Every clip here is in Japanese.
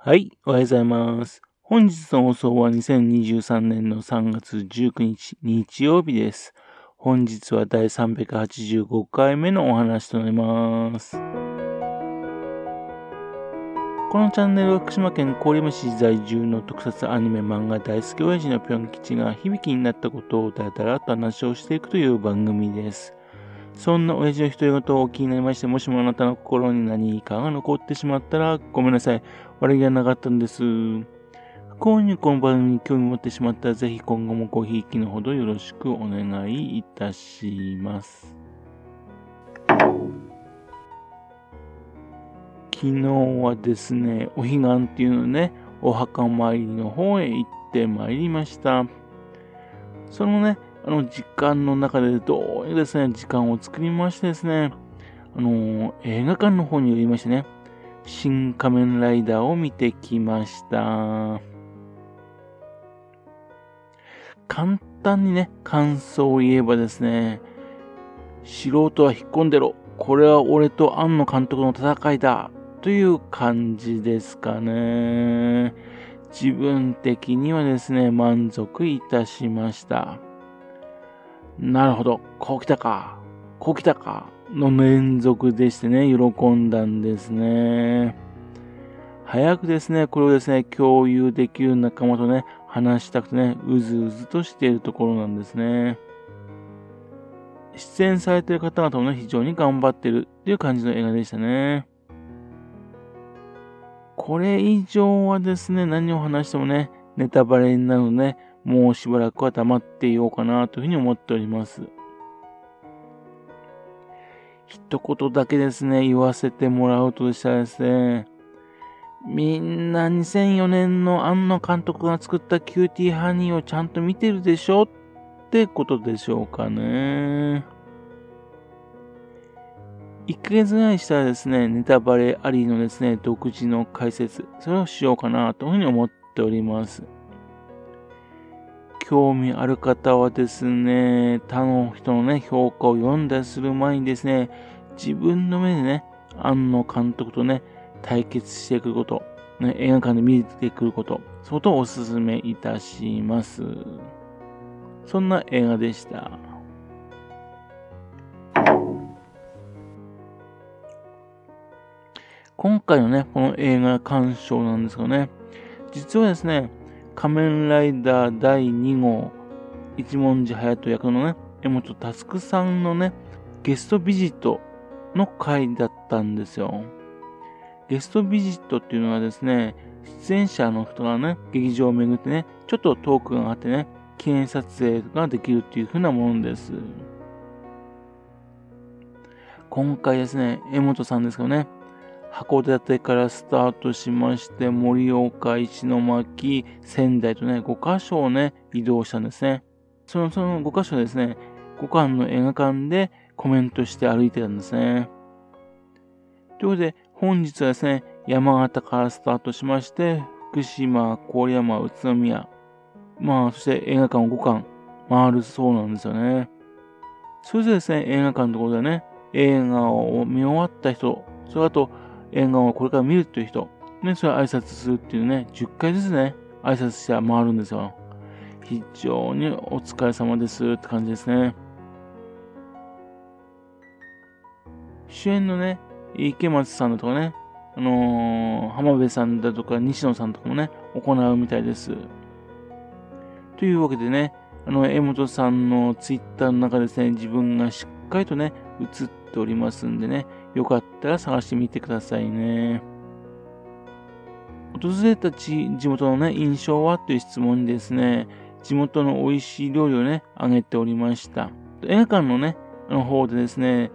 はい、おはようございます。本日の放送は2023年の3月19日日曜日です。本日は第385回目のお話となります。このチャンネルは福島県郡山市在住の特撮アニメ漫画大好き親父のぴょん吉が響きになったことをだらだらと話をしていくという番組です。そんな親父の独り言をお聞きになりまして、もしもあなたの心に何かが残ってしまったらごめんなさい。悪気がなかったんです。不幸にこの番組に興味持ってしまったら、ぜひ今後もごひいきのほどよろしくお願いいたします。昨日はですね、お彼岸っていうのね、お墓参りの方へ行ってまいりました。そのね、時間の中でどうにかですね、時間を作りましてですね、映画館の方に寄りましてね、新仮面ライダーを見てきました。簡単にね、感想を言えばですね、素人は引っ込んでろ、これは俺と庵野監督の戦いだ、という感じですかね。自分的にはですね、満足いたしました。なるほど、こう来たかの連続でしてね、喜んだんですね。早くですね、これをですね、共有できる仲間とね、話したくてね、うずうずとしているところなんですね。出演されている方々もね、非常に頑張ってるっていう感じの映画でしたね。これ以上はですね、何を話してもね、ネタバレになるので、ね、もうしばらくは黙っていようかなというふうに思っております。一言だけですね、言わせてもらうとでしたらですね、みんな2004年の庵野監督が作ったキューティーハニーをちゃんと見てるでしょってことでしょうかね。1ヶ月ぐらいしたらですね、ネタバレありのですね、独自の解説、それをしようかなというふうに思っております。興味ある方はですね、他の人のね、評価を読んだりする前にですね、自分の目でね、庵野監督とね、対決してくること、ね、映画館で見てくること、そことをお勧めいたします。そんな映画でした。今回のね、この映画鑑賞なんですけどね、実はですね、仮面ライダー第2号一文字隼人役のね、柄本佑さんのね、ゲストビジットの回だったんですよ。ゲストビジットっていうのはですね、出演者の人がね、劇場を巡ってね、ちょっとトークがあってね、記念撮影ができるっていう風なものです。今回ですね、柄本さんですけどね、函館からスタートしまして、盛岡、石巻、仙台とね、5箇所をね、移動したんですね。その5箇所ですね、5館の映画館でコメントして歩いてたんですね。ということで、本日はですね、山形からスタートしまして、福島、郡山、宇都宮、そして映画館を5館回るそうなんですよね。それでですね、映画館のところでね、映画を見終わった人、それあと、映画をこれから見るっていう人、ね、それ挨拶するっていうね、10回ずつね、挨拶して回るんですよ。非常にお疲れ様ですって感じですね。主演のね、池松さんだとかね、浜辺さんだとか西野さんとかもね、行うみたいです。というわけでね、柄本さんのツイッターの中ですね、自分がしっかりとね、映っておりますんでね、よかったら探してみてくださいね。訪れた地元のね、印象はという質問にですね、地元の美味しい料理をね、あげておりました。映画館のね、方でですね、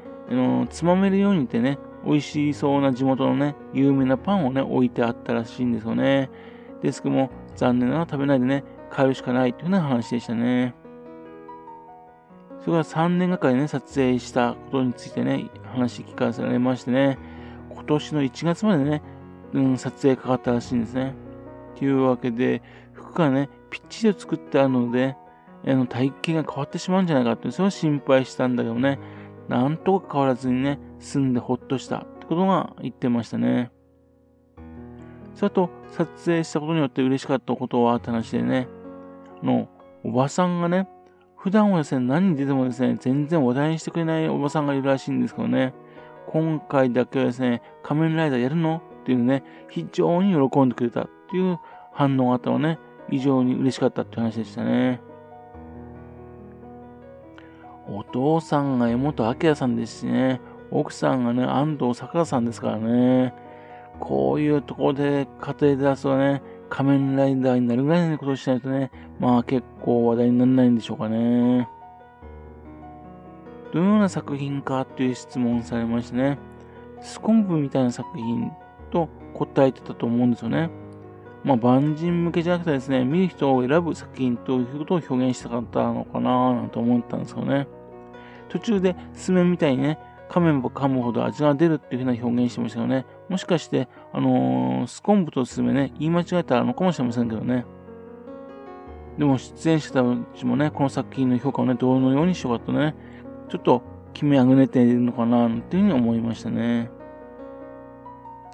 つまめるようにってね、美味しそうな地元のね、有名なパンをね、置いてあったらしいんですよね。ですけども、残念ながら食べないでね、帰るしかないというような話でしたね。それから3年がかりでね、撮影したことについてね、話聞かされましてね、今年の1月までね、撮影かかったらしいんですね。というわけで、服がね、ぴっちりと作ってあるので、体型が変わってしまうんじゃないかって、それを心配したんだけどね、なんとか変わらずにね、住んでほっとしたってことが言ってましたね。それと撮影したことによって嬉しかったことはって話でね、おばさんがね、普段はですね、何に出てもですね、全然話題にしてくれないおばさんがいるらしいんですけどね、今回だけはですね、仮面ライダーやるのっていうね、非常に喜んでくれたっていう反応があったのね、非常に嬉しかったって話でしたね。お父さんが江本明さんですしね、奥さんがね、安藤サクラさんですからね、こういうところで家庭で出すとね、仮面ライダーになるぐらいのことをしないとね、まあ結構話題にならないんでしょうかね。どのような作品かっていう質問されましてね、スコンブみたいな作品と答えてたと思うんですよね。まあ万人向けじゃなくてですね、見る人を選ぶ作品ということを表現したかったのかななんて思ったんですよね。途中でスメみたいにね、噛めば噛むほど味が出るっていうふうな表現してましたよね。もしかして、スコンブとスズメね、言い間違えたのかもしれませんけどね。でも出演者たちもね、この作品の評価をね、どのようにしようかとね、ちょっと決めあぐねているのかな、っていうふうに思いましたね。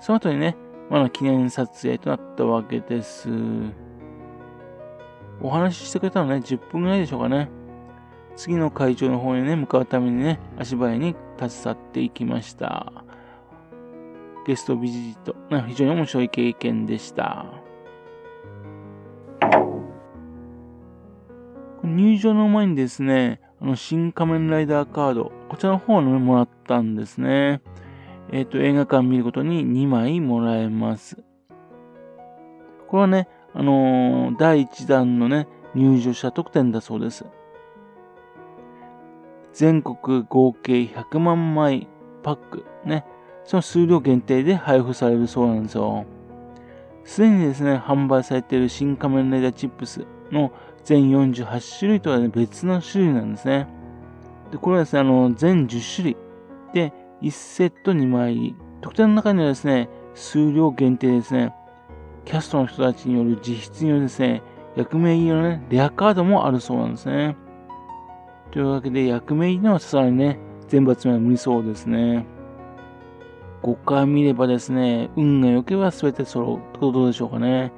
その後にね、まだ記念撮影となったわけです。お話ししてくれたのね、10分ぐらいでしょうかね。次の会場の方にね、向かうためにね、足早に立ち去っていきました。ゲストビジット、非常に面白い経験でした。入場の前にですね、新仮面ライダーカード、こちらの方のもらったんですね。映画館見ることに2枚もらえます。これはね、第1弾のね、入場者特典だそうです。全国合計100万枚パックね、その数量限定で配布されるそうなんですよ。すでにですね、販売されている新仮面ライダーチップスの全48種類とは、ね、別の種類なんですね。で、これはですね、全10種類で1セット2枚入り。特典の中にはですね、数量限定ですね、キャストの人たちによる実質によるですね、役名入りのね、レアカードもあるそうなんですね。というわけで、役名にはさらにね、全部集めは無理そうですね。5回見ればですね、運が良ければ全て揃うってことでしょうかね。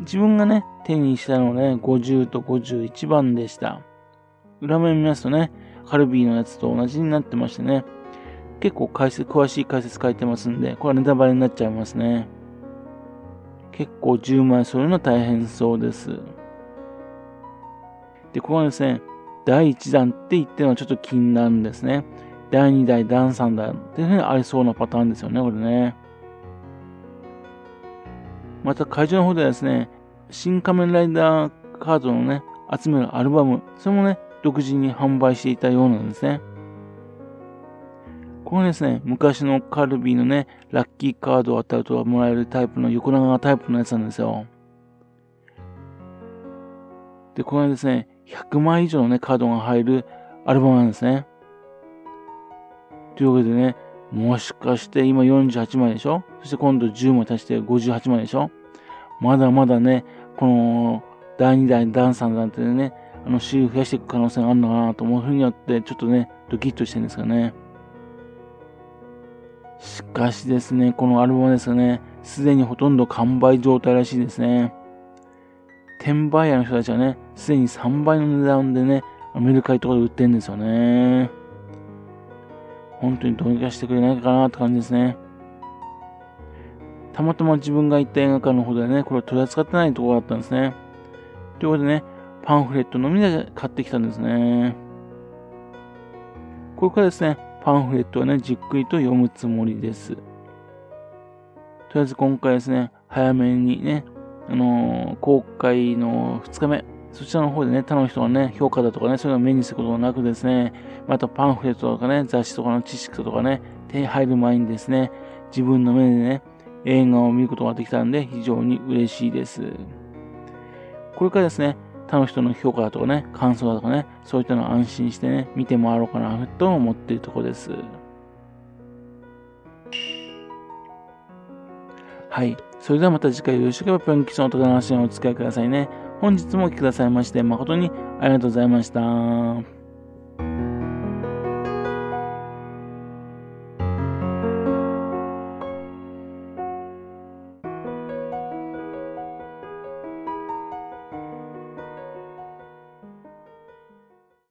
自分がね、手にしたのはね、50と51番でした。裏面見ますとね、カルビーのやつと同じになってましてね、結構詳しい解説書いてますんで、これはネタバレになっちゃいますね。結構10枚揃えるの大変そうです。で、ここはですね、第1弾って言ってるのはちょっと気になるんですね。第2弾、第3弾っていうふうにありそうなパターンですよね、これね。また会場の方ではですね、新仮面ライダーカードのね、集めるアルバム、それもね、独自に販売していたようなんですね。これですね、昔のカルビーのね、ラッキーカードを当たるともらえるタイプの横長タイプのやつなんですよ。で、これはですね、100枚以上の、ね、カードが入るアルバムなんですね。というわけでね、もしかして今48枚でしょ、そして今度10枚足して58枚でしょ、まだまだね、この第2弾、第3弾ってね、種類増やしていく可能性があるのかなと思うふうによって、ちょっとね、ドキッとしてるんですがね。しかしですね、このアルバムですよね、すでにほとんど完売状態らしいですね。転売屋の人たちはね、すでに3倍の値段でね、メルカリとかで売ってるんですよね。本当にどうにかしてくれないかなって感じですね。たまたま自分が行った映画館の方でね、これを取り扱ってないところだったんですね。ということでね、パンフレットのみで買ってきたんですね。これからですね、パンフレットをね、じっくりと読むつもりです。とりあえず今回ですね、早めにね、公開の2日目、そちらの方でね、他の人のね、評価だとかね、そういうのを目にすることなくですね、またパンフレットとかね、雑誌とかの知識とかね、手に入る前にですね、自分の目でね、映画を見ることができたんで、非常に嬉しいです。これからですね、他の人の評価だとかね、感想だとかね、そういったのを安心してね、見て回ろうかな、と思っているところです。はい。それではまた次回よろしければ、ぷんきちの音の話にお付き合いくださいね。本日もお聞きくださいまして、誠にありがとうございました。